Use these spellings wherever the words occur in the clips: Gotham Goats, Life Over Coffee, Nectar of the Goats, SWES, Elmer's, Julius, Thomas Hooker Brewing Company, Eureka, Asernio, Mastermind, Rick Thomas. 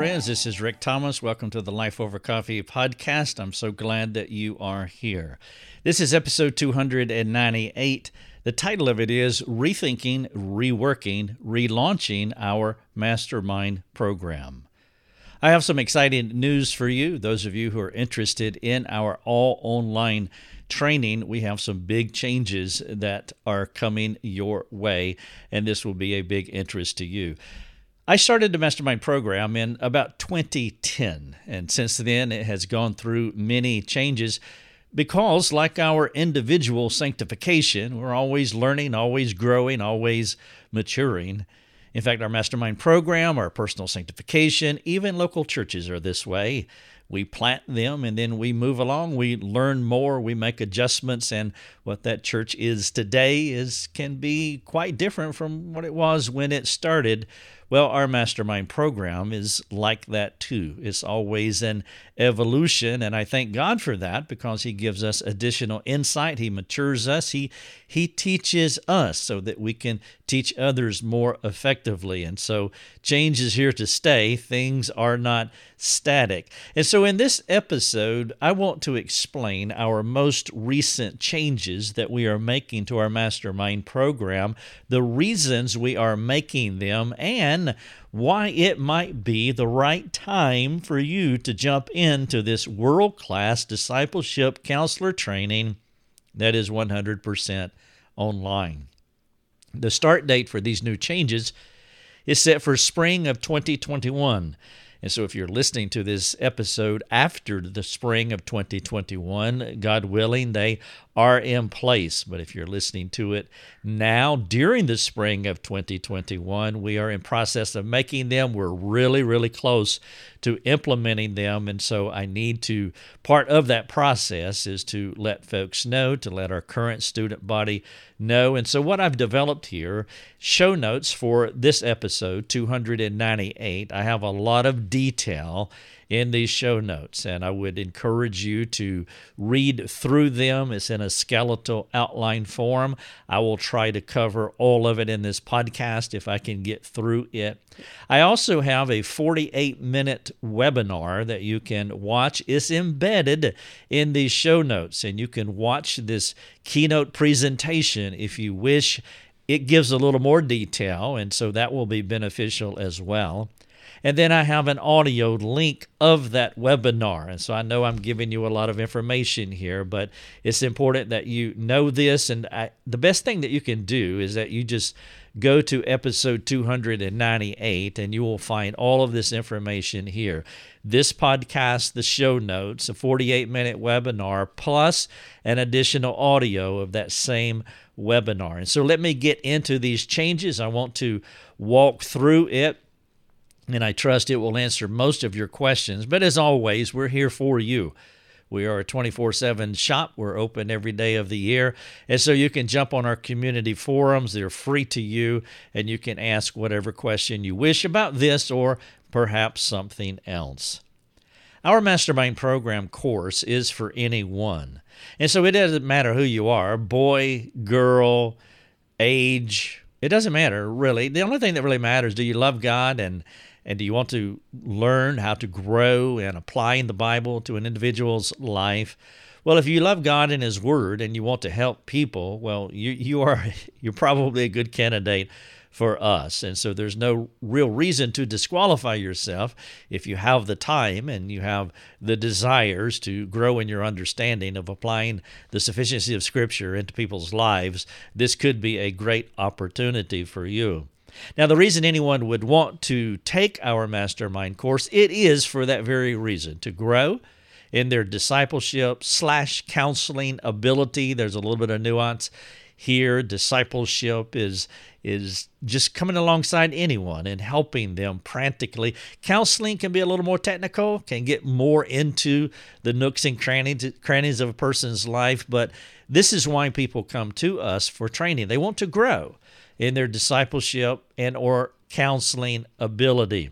friends, this is Rick Thomas. Welcome to the Life Over Coffee podcast. I'm so glad that you are here. This is episode 298. The title of it is Rethinking, Reworking, Relaunching Our Mastermind Program. I have some exciting news for you. Those of you who are interested in our all-online training, we have some big changes that are coming your way, and this will be a big interest to you. I started the Mastermind program in about 2010, and since then it has gone through many changes because, like our individual sanctification, we're always learning, always growing, always maturing. In fact, our Mastermind program, our personal sanctification, even local churches are this way. We plant them and then we move along, we learn more, we make adjustments, and what that church is today can be quite different from what it was when it started. Well, our Mastermind program is like that too. It's always an evolution, and I thank God for that because He gives us additional insight, He matures us, He teaches us so that we can teach others more effectively. And so change is here to stay. Things are not static. And so in this episode, I want to explain our most recent changes that we are making to our Mastermind program, the reasons we are making them, and why it might be the right time for you to jump into this world-class discipleship counselor training that is 100% online. The start date for these new changes is set for spring of 2021. And so if you're listening to this episode after the spring of 2021, God willing, they are in place. But if you're listening to it now during the spring of 2021, we are in process of making them. We're really, really close to implementing them. And so I need to, part of that process is to let folks know, to let our current student body know. And so what I've developed here, show notes for this episode, 298. I have a lot of detail in these show notes, and I would encourage you to read through them. It's in a skeletal outline form. I will try to cover all of it in this podcast if I can get through it. I also have a 48-minute webinar that you can watch. It's embedded in these show notes, and you can watch this keynote presentation if you wish. It gives a little more detail, and so that will be beneficial as well. And then I have an audio link of that webinar. And so I know I'm giving you a lot of information here, but it's important that you know this. And the best thing that you can do is that you just go to episode 298, and you will find all of this information here. This podcast, the show notes, a 48-minute webinar, plus an additional audio of that same webinar. And so let me get into these changes. I want to walk through it, and I trust it will answer most of your questions. But as always, we're here for you. We are a 24/7 shop. We're open every day of the year. And so you can jump on our community forums. They're free to you, and you can ask whatever question you wish about this or perhaps something else. Our Mastermind program course is for anyone. And so it doesn't matter who you are, boy, girl, age. It doesn't matter, really. The only thing that really matters, do you love God and do you want to learn how to grow and applying the Bible to an individual's life? Well, if you love God and His Word and you want to help people, well, you're probably a good candidate for us. And so there's no real reason to disqualify yourself if you have the time and you have the desires to grow in your understanding of applying the sufficiency of Scripture into people's lives. This could be a great opportunity for you. Now, the reason anyone would want to take our Mastermind course, it is for that very reason, to grow in their discipleship/counseling ability. There's a little bit of nuance here. Discipleship is just coming alongside anyone and helping them practically. Counseling can be a little more technical, can get more into the nooks and crannies of a person's life, but this is why people come to us for training. They want to grow in their discipleship and or counseling ability.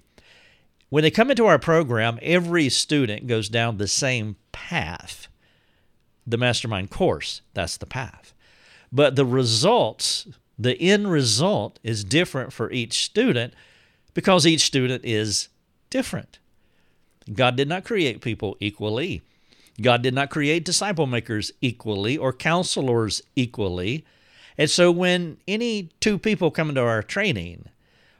When they come into our program, every student goes down the same path, the Mastermind course. That's the path. But the end result is different for each student because each student is different. God did not create people equally. God did not create disciple makers equally or counselors equally. And so when any two people come into our training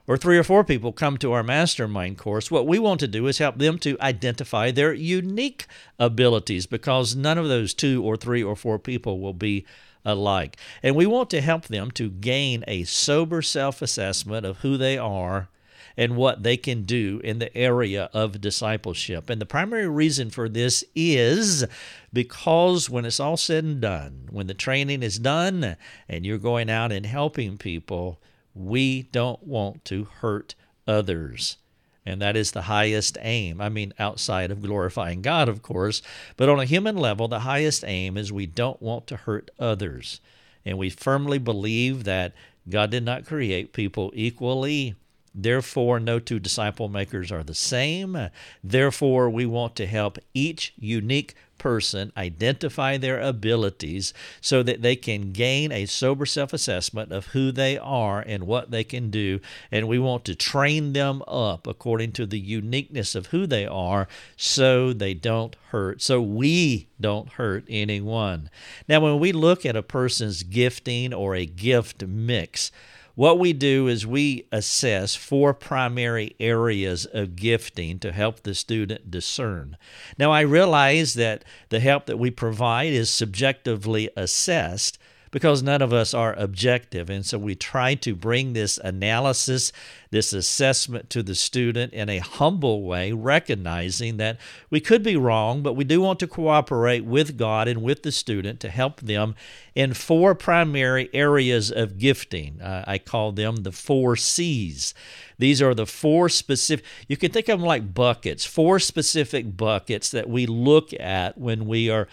or three or four people come to our mastermind course, what we want to do is help them to identify their unique abilities, because none of those two or three or four people will be alike. And we want to help them to gain a sober self-assessment of who they are and what they can do in the area of discipleship. And the primary reason for this is because when it's all said and done, when the training is done and you're going out and helping people, we don't want to hurt others. And that is the highest aim. I mean, outside of glorifying God, of course, but on a human level, the highest aim is we don't want to hurt others. And we firmly believe that God did not create people equally. Therefore, no two disciple makers are the same. Therefore, we want to help each unique person identify their abilities so that they can gain a sober self-assessment of who they are and what they can do. And we want to train them up according to the uniqueness of who they are so they don't hurt, so we don't hurt anyone. Now, when we look at a person's gifting or a gift mix, what we do is we assess four primary areas of gifting to help the student discern. Now, I realize that the help that we provide is subjectively assessed because none of us are objective. And so we try to bring this analysis, this assessment to the student in a humble way, recognizing that we could be wrong, but we do want to cooperate with God and with the student to help them in four primary areas of gifting. I call them the four C's. These are the four specific, you can think of them like buckets, four specific buckets that we look at when we are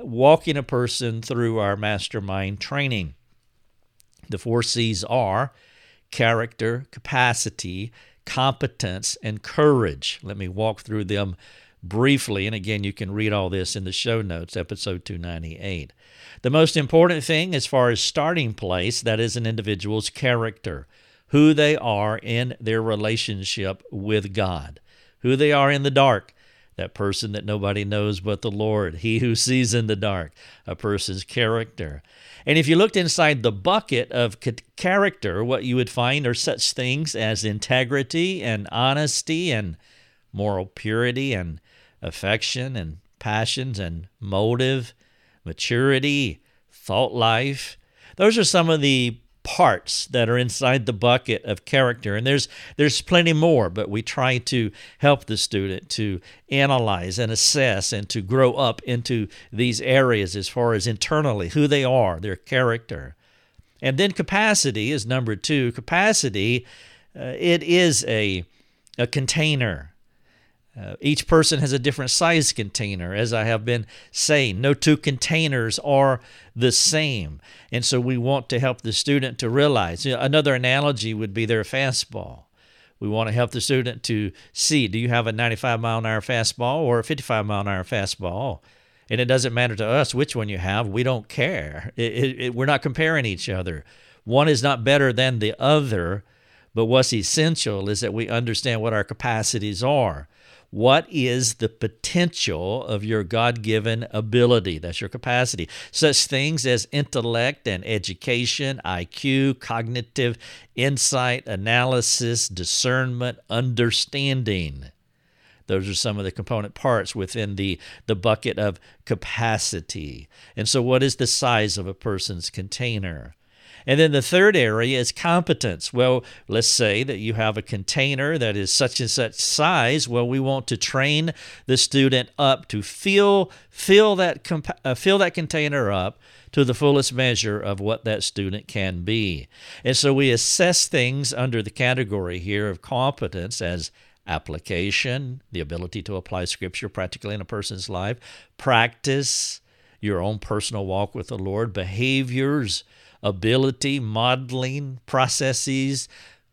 walking a person through our mastermind training. The four C's are character, capacity, competence, and courage. Let me walk through them briefly, and again, you can read all this in the show notes, episode 298. The most important thing as far as starting place, that is an individual's character, who they are in their relationship with God, who they are in the dark, that person that nobody knows but the Lord, he who sees in the dark, a person's character. And if you looked inside the bucket of character, what you would find are such things as integrity and honesty and moral purity and affection and passions and motive, maturity, thought life. Those are some of the parts that are inside the bucket of character. And there's plenty more, but we try to help the student to analyze and assess and to grow up into these areas as far as internally, who they are, their character. And then capacity is number two. Capacity, it is a container. Each person has a different size container. As I have been saying, no two containers are the same. And so we want to help the student to realize. Another analogy would be their fastball. We want to help the student to see, do you have a 95-mile-an-hour fastball or a 55-mile-an-hour fastball? And it doesn't matter to us which one you have. We don't care. We're not comparing each other. One is not better than the other, but what's essential is that we understand what our capacities are. What is the potential of your God-given ability? That's your capacity. Such things as intellect and education, IQ, cognitive insight, analysis, discernment, understanding. Those are some of the component parts within the bucket of capacity. And so what is the size of a person's container? And then the third area is competence. Well, let's say that you have a container that is such and such size. Well, we want to train the student up to fill that container up to the fullest measure of what that student can be. And so we assess things under the category here of competence as application, the ability to apply Scripture practically in a person's life, practice, your own personal walk with the Lord, behaviors, ability, modeling, processes,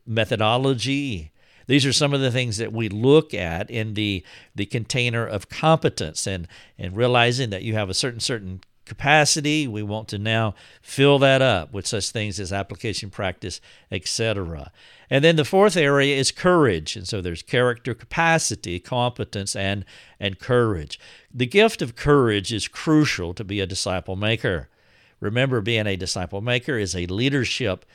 methodology. These are some of the things that we look at in the container of competence and realizing that you have a certain capacity. We want to now fill that up with such things as application, practice, etc. And then the fourth area is courage. And so there's character, capacity, competence, and courage. The gift of courage is crucial to be a disciple maker. Remember, being a disciple maker is a leadership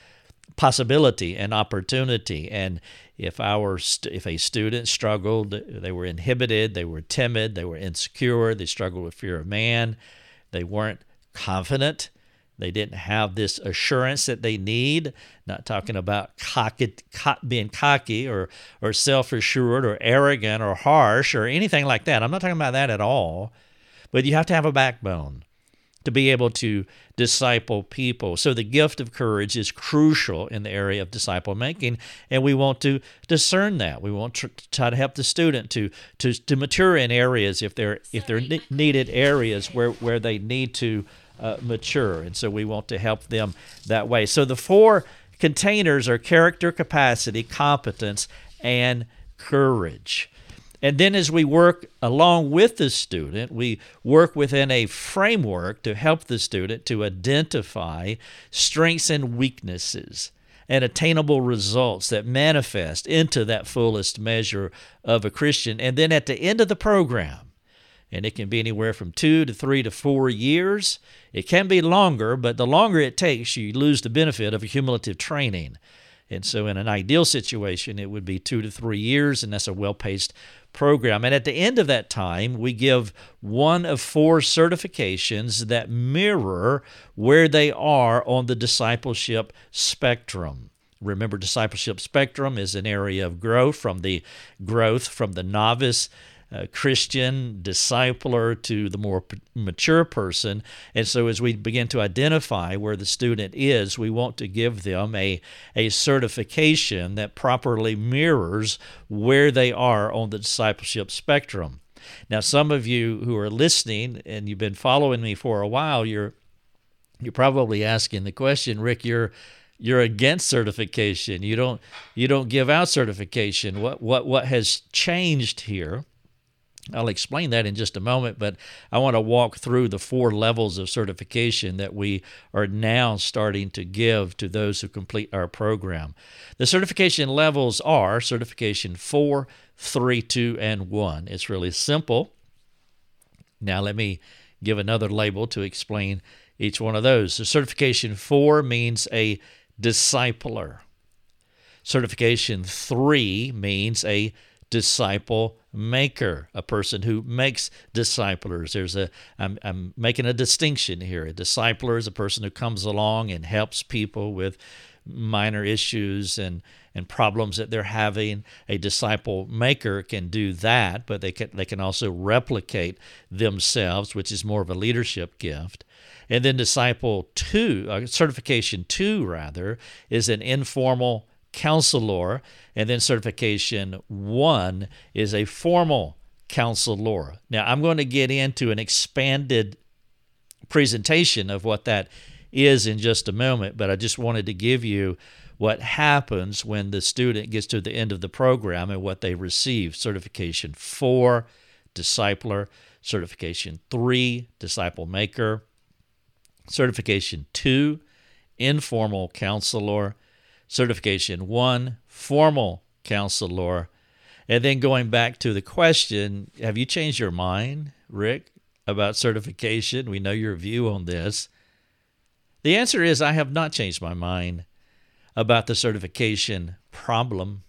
possibility and opportunity. And if a student struggled, they were inhibited, they were timid, they were insecure, they struggled with fear of man, they weren't confident, they didn't have this assurance that they need, not talking about being cocky or self-assured or arrogant or harsh or anything like that. I'm not talking about that at all. But you have to have a backbone to be able to disciple people. So the gift of courage is crucial in the area of disciple making, and we want to discern that. We want to try to help the student to mature in areas if they're needed areas where they need to mature, and so we want to help them that way. So the four containers are character, capacity, competence, and courage. And then as we work along with the student, we work within a framework to help the student to identify strengths and weaknesses and attainable results that manifest into that fullest measure of a Christian. And then at the end of the program, and it can be anywhere from 2 to 3 to 4 years, it can be longer, but the longer it takes, you lose the benefit of a cumulative training. And so in an ideal situation, it would be 2 to 3 years, and that's a well-paced program. And at the end of that time, we give one of four certifications that mirror where they are on the discipleship spectrum. Remember, discipleship spectrum is an area of growth from the novice Christian discipler to the more mature person. And so as we begin to identify where the student is, we want to give them a certification that properly mirrors where they are on the discipleship spectrum. Now, some of you who are listening and you've been following me for a while, you're probably asking the question, Rick, you're against certification. You don't give out certification. What has changed here? I'll explain that in just a moment, but I want to walk through the four levels of certification that we are now starting to give to those who complete our program. The certification levels are certification 4, 3, 2, and 1. It's really simple. Now let me give another label to explain each one of those. So certification 4 means a discipler. Certification 3 means a disciple maker, a person who makes disciplers. I'm making a distinction here. A discipler is a person who comes along and helps people with minor issues and problems that they're having. A disciple maker can do that, but they can also replicate themselves, which is more of a leadership gift. And then certification two is an informal counselor, and then certification 1 is a formal counselor. Now, I'm going to get into an expanded presentation of what that is in just a moment, but I just wanted to give you what happens when the student gets to the end of the program and what they receive. Certification 4, discipler. Certification 3, disciple maker. Certification 2, informal counselor. Certification 1, formal counselor. And then going back to the question, have you changed your mind, Rick, about certification? We know your view on this. The answer is I have not changed my mind about the certification problem.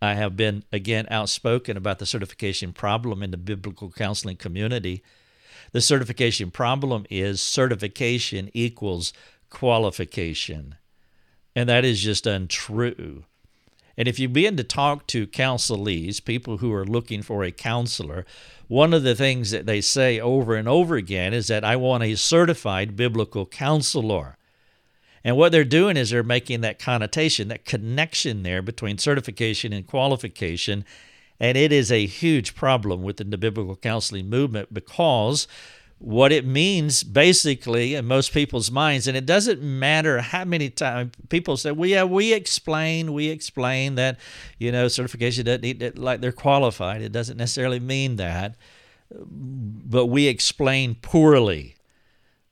I have been, again, outspoken about the certification problem in the biblical counseling community. The certification problem is certification equals qualification. And that is just untrue. And if you begin to talk to counselees, people who are looking for a counselor, one of the things that they say over and over again is that I want a certified biblical counselor. And what they're doing is they're making that connotation, that connection there between certification and qualification. And it is a huge problem within the biblical counseling movement, because what it means basically in most people's minds, and it doesn't matter how many times people say, well, yeah, we explain that, certification doesn't need that, like they're qualified. It doesn't necessarily mean that, but we explain poorly.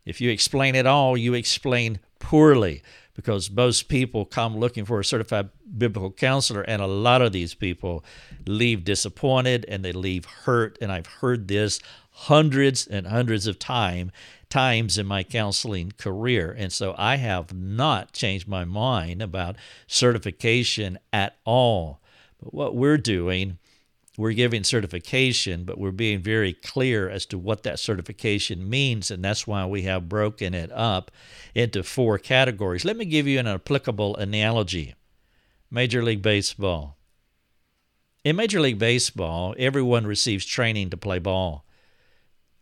If you explain it all, you explain poorly, because most people come looking for a certified biblical counselor, and a lot of these people leave disappointed and they leave hurt. And I've heard this hundreds and hundreds of times in my counseling career. And so I have not changed my mind about certification at all. But what we're doing, we're giving certification, but we're being very clear as to what that certification means, and that's why we have broken it up into four categories. Let me give you an applicable analogy. Major League Baseball. In Major League Baseball, everyone receives training to play ball.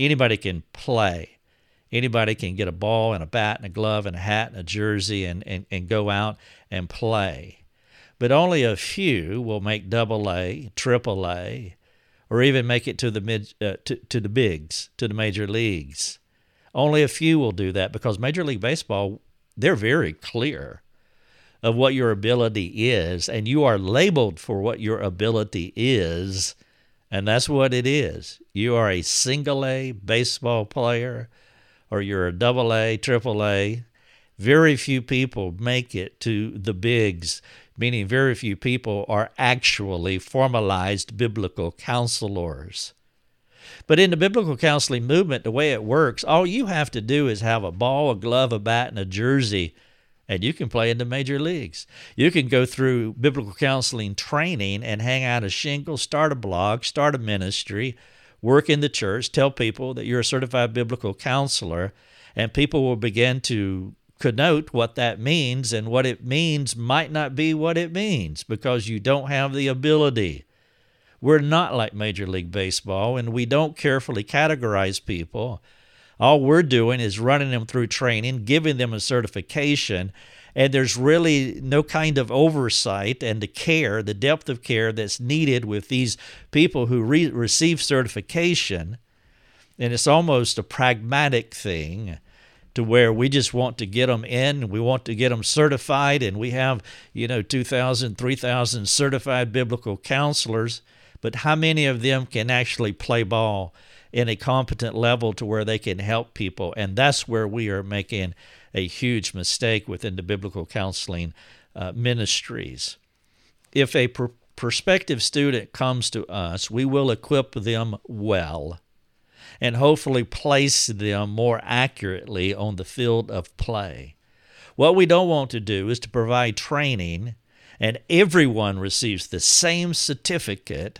Anybody can play. Anybody can get a ball and a bat and a glove and a hat and a jersey and go out and play. But only a few will make AA, AAA, or even make it to the bigs, to the major leagues. Only a few will do that, because Major League Baseball, they're very clear of what your ability is, and you are labeled for what your ability is, and that's what it is. You are a single A baseball player, or you're a AA, AAA. Very few people make it to the bigs, meaning very few people are actually formalized biblical counselors. But in the biblical counseling movement, the way it works, all you have to do is have a ball, a glove, a bat, and a jersey, and you can play in the major leagues. You can go through biblical counseling training and hang out a shingle, start a blog, start a ministry, work in the church, tell people that you're a certified biblical counselor, and people will begin to connote what that means, and what it means might not be what it means because you don't have the ability. We're not like Major League Baseball, and we don't carefully categorize people. All we're doing is running them through training, giving them a certification, and there's really no kind of oversight and the care, the depth of care that's needed with these people who receive certification. And it's almost a pragmatic thing, to where we just want to get them in, we want to get them certified, and we have, 2,000, 3,000 certified biblical counselors, but how many of them can actually play ball in a competent level to where they can help people? And that's where we are making a huge mistake within the biblical counseling ministries. If a prospective student comes to us, we will equip them well, and hopefully place them more accurately on the field of play. What we don't want to do is to provide training and everyone receives the same certificate.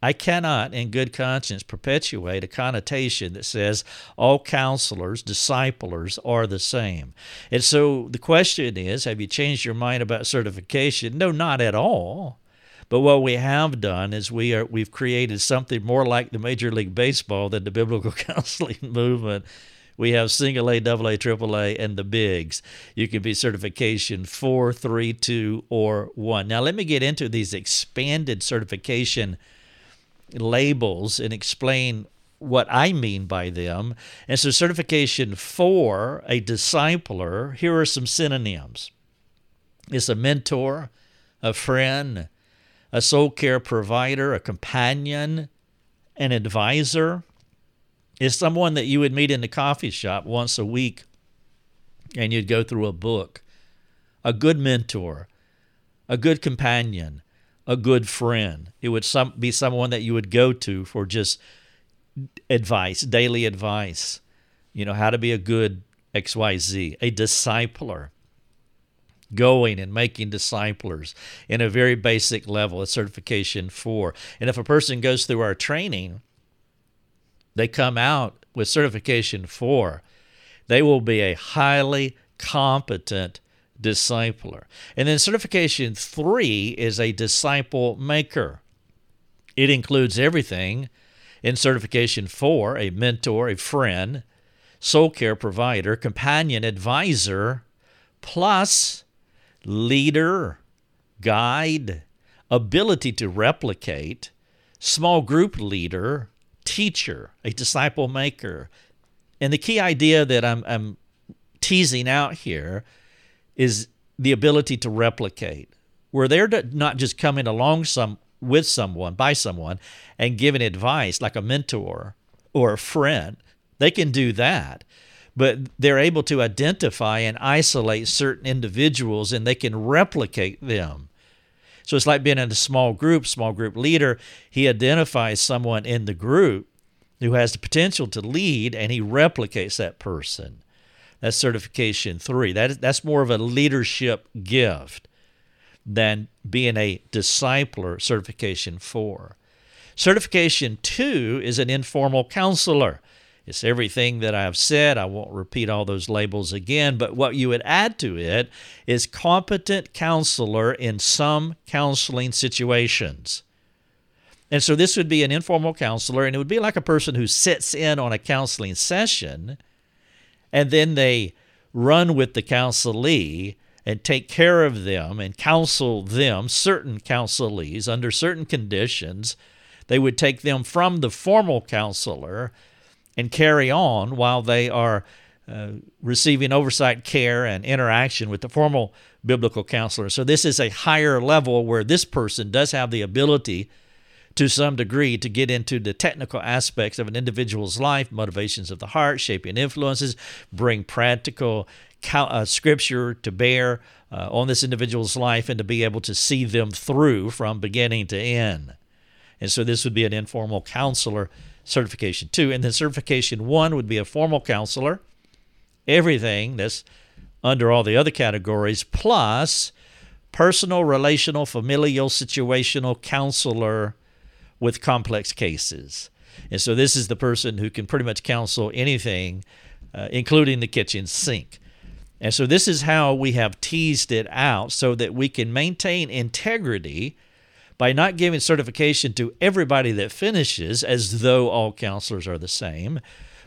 I cannot, in good conscience, perpetuate a connotation that says all counselors, disciplers are the same. And so the question is, have you changed your mind about certification? No, not at all. But what we have done is we've created something more like the Major League Baseball than the biblical counseling movement. We have single A, double A, triple A, and the bigs. You can be certification 4, 3, 2, or 1. Now let me get into these expanded certification labels and explain what I mean by them. And so certification 4, a discipler, here are some synonyms. It's a mentor, a friend, a soul care provider, a companion, an advisor, is someone that you would meet in the coffee shop once a week and you'd go through a book. A good mentor, a good companion, a good friend. It would be someone that you would go to for just advice, daily advice, how to be a good XYZ, a discipler. Going and making disciples in a very basic level, a certification 4. And if a person goes through our training, they come out with certification 4, they will be a highly competent discipler. And then certification 3 is a disciple maker. It includes everything in certification 4, a mentor, a friend, soul care provider, companion, advisor, plus leader, guide, ability to replicate, small group leader, teacher, a disciple maker. And the key idea that I'm teasing out here is the ability to replicate, where they're not just coming along by someone and giving advice like a mentor or a friend. They can do that. but they're able to identify and isolate certain individuals, and they can replicate them. So it's like being in a small group leader. He identifies someone in the group who has the potential to lead, and he replicates that person. That's certification 3. That's more of a leadership gift than being a discipler, certification 4. Certification 2 is an informal counselor. It's everything that I've said. I won't repeat all those labels again, but what you would add to it is competent counselor in some counseling situations. And so this would be an informal counselor, and it would be like a person who sits in on a counseling session, and then they run with the counselee and take care of them and counsel them, certain counselees, under certain conditions. They would take them from the formal counselor and carry on while they are receiving oversight care and interaction with the formal biblical counselor. So this is a higher level where this person does have the ability to some degree to get into the technical aspects of an individual's life, motivations of the heart, shaping influences, bring practical scripture to bear on this individual's life, and to be able to see them through from beginning to end. And so this would be an informal counselor, certification 2. And then certification 1 would be a formal counselor. Everything that's under all the other categories, plus personal, relational, familial, situational counselor with complex cases. And so this is the person who can pretty much counsel anything, including the kitchen sink. And so this is how we have teased it out so that we can maintain integrity by not giving certification to everybody that finishes as though all counselors are the same,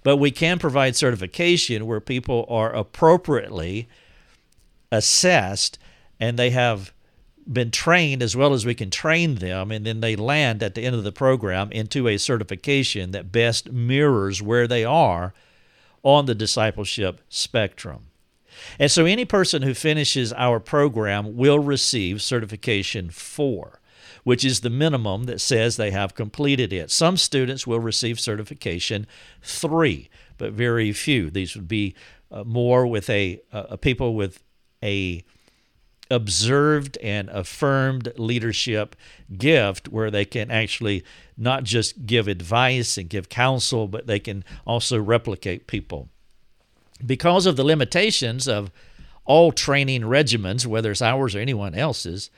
but we can provide certification where people are appropriately assessed and they have been trained as well as we can train them, and then they land at the end of the program into a certification that best mirrors where they are on the discipleship spectrum. And so any person who finishes our program will receive certification 4. Which is the minimum that says they have completed it. Some students will receive certification 3, but very few. These would be more with people with a observed and affirmed leadership gift, where they can actually not just give advice and give counsel, but they can also replicate people. Because of the limitations of all training regimens, whether it's ours or anyone else's,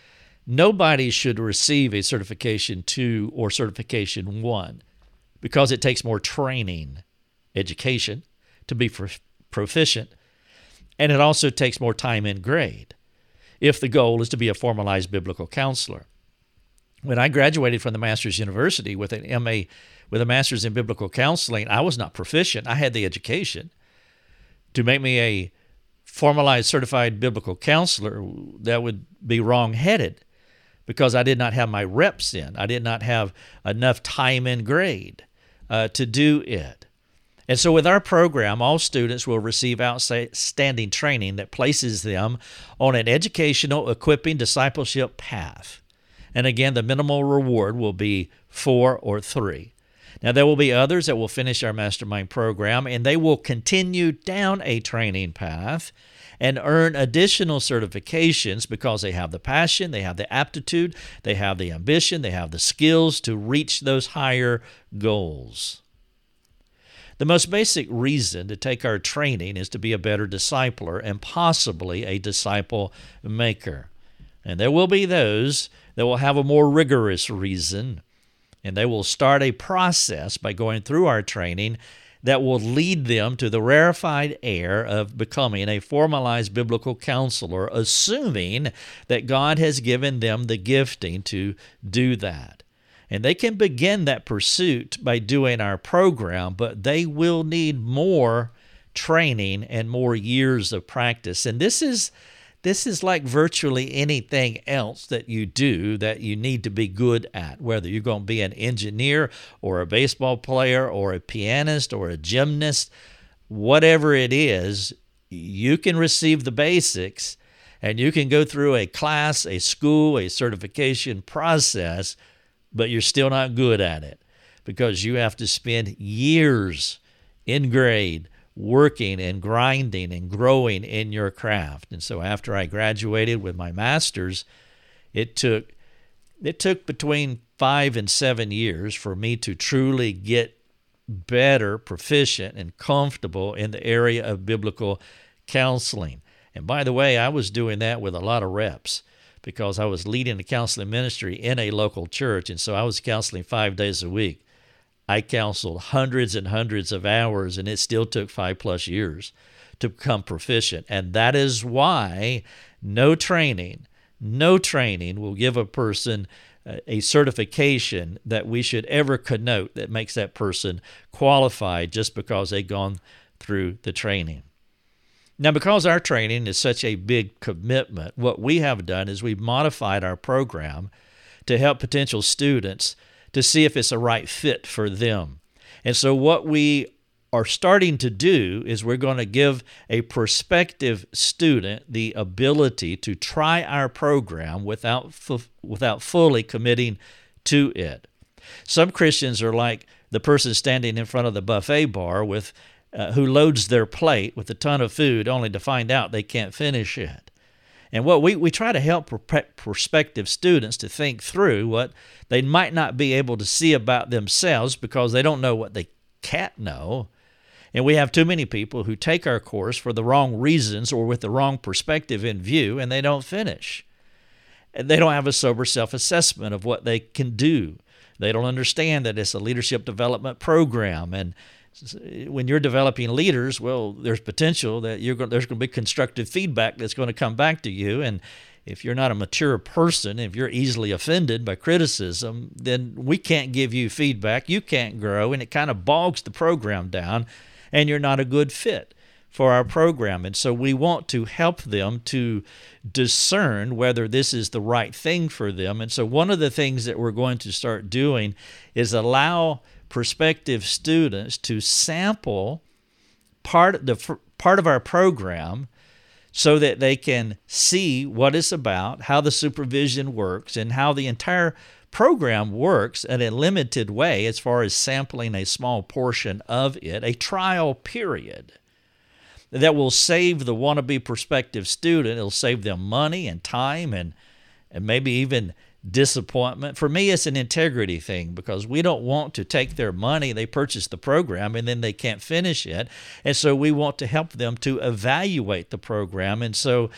nobody should receive a certification 2 or certification 1 because it takes more training, education to be proficient, and it also takes more time and grade if the goal is to be a formalized biblical counselor. When I graduated from the Master's University with an MA, with a Master's in Biblical Counseling, I was not proficient. I had the education to make me a formalized certified biblical counselor. That would be wrong-headed, because I did not have my reps in. I did not have enough time and grade to do it. And so with our program, all students will receive outstanding training that places them on an educational, equipping, discipleship path. And again, the minimal reward will be 4 or 3. Now, there will be others that will finish our Mastermind program, and they will continue down a training path and earn additional certifications because they have the passion, they have the aptitude, they have the ambition, they have the skills to reach those higher goals. The most basic reason to take our training is to be a better discipler and possibly a disciple maker. And there will be those that will have a more rigorous reason, and they will start a process by going through our training that will lead them to the rarefied air of becoming a formalized biblical counselor, assuming that God has given them the gifting to do that. And they can begin that pursuit by doing our program, but they will need more training and more years of practice. And this is like virtually anything else that you do that you need to be good at, whether you're going to be an engineer or a baseball player or a pianist or a gymnast, whatever it is, you can receive the basics and you can go through a class, a school, a certification process, but you're still not good at it because you have to spend years in grade working and grinding and growing in your craft. And so after I graduated with my master's, it took between 5 and 7 years for me to truly get better, proficient, and comfortable in the area of biblical counseling. And by the way, I was doing that with a lot of reps because I was leading the counseling ministry in a local church, and so I was counseling 5 days a week. I counseled hundreds and hundreds of hours, and it still took 5+ years to become proficient. And that is why no training will give a person a certification that we should ever connote that makes that person qualified just because they've gone through the training. Now, because our training is such a big commitment, what we have done is we've modified our program to help potential students to see if it's a right fit for them. And so what we are starting to do is we're going to give a prospective student the ability to try our program without fully committing to it. Some Christians are like the person standing in front of the buffet bar with who loads their plate with a ton of food only to find out they can't finish it. And what we try to help prospective students to think through what they might not be able to see about themselves because they don't know what they can't know. And we have too many people who take our course for the wrong reasons or with the wrong perspective in view, and they don't finish. And they don't have a sober self-assessment of what they can do. They don't understand that it's a leadership development program. And when you're developing leaders, well, there's potential that there's going to be constructive feedback that's going to come back to you. And if you're not a mature person, if you're easily offended by criticism, then we can't give you feedback. You can't grow, and it kind of bogs the program down, and you're not a good fit for our program. And so we want to help them to discern whether this is the right thing for them. And so one of the things that we're going to start doing is allow prospective students to sample part of our program so that they can see what it's about, how the supervision works, and how the entire program works in a limited way as far as sampling a small portion of it, a trial period that will save the wannabe prospective student. It'll save them money and time and maybe even disappointment. For me, it's an integrity thing because we don't want to take their money. They purchase the program and then they can't finish it. And so we want to help them to evaluate the program. And so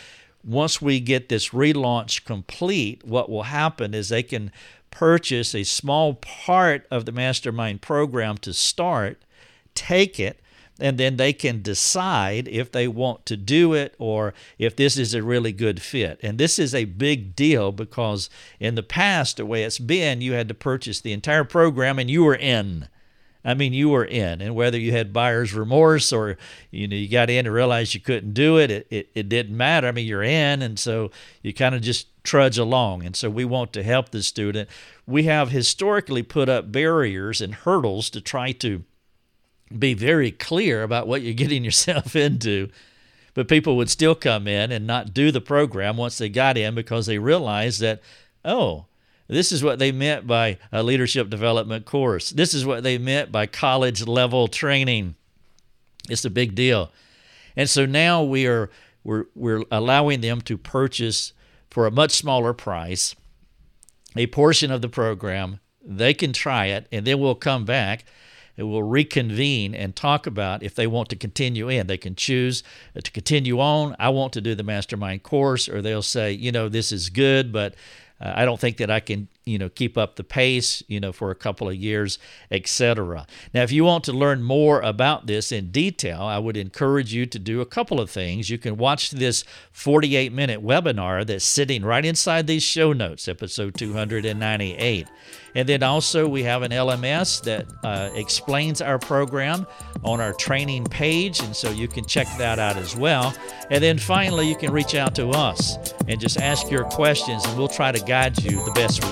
once we get this relaunch complete, what will happen is they can purchase a small part of the Mastermind program to start, take it, and then they can decide if they want to do it or if this is a really good fit. And this is a big deal because in the past, the way it's been, you had to purchase the entire program and you were in. I mean, you were in. And whether you had buyer's remorse or, you got in and realized you couldn't do it, it didn't matter. I mean, you're in, and so you kind of just trudge along. And so we want to help the student. We have historically put up barriers and hurdles to try to be very clear about what you're getting yourself into, but people would still come in and not do the program once they got in because they realized that, oh, this is what they meant by a leadership development course. This is what they meant by college-level training. It's a big deal. And so now we're allowing them to purchase for a much smaller price a portion of the program. They can try it, and then we'll come back. It will reconvene and talk about if they want to continue in. They can choose to continue on. I want to do the Mastermind course, or they'll say, this is good, but I don't think that I can, keep up the pace, for a couple of years, etc. Now, if you want to learn more about this in detail, I would encourage you to do a couple of things. You can watch this 48-minute webinar that's sitting right inside these show notes, episode 298. And then also we have an LMS that explains our program on our training page, and so you can check that out as well. And then finally, you can reach out to us and just ask your questions, and we'll try to guide you the best we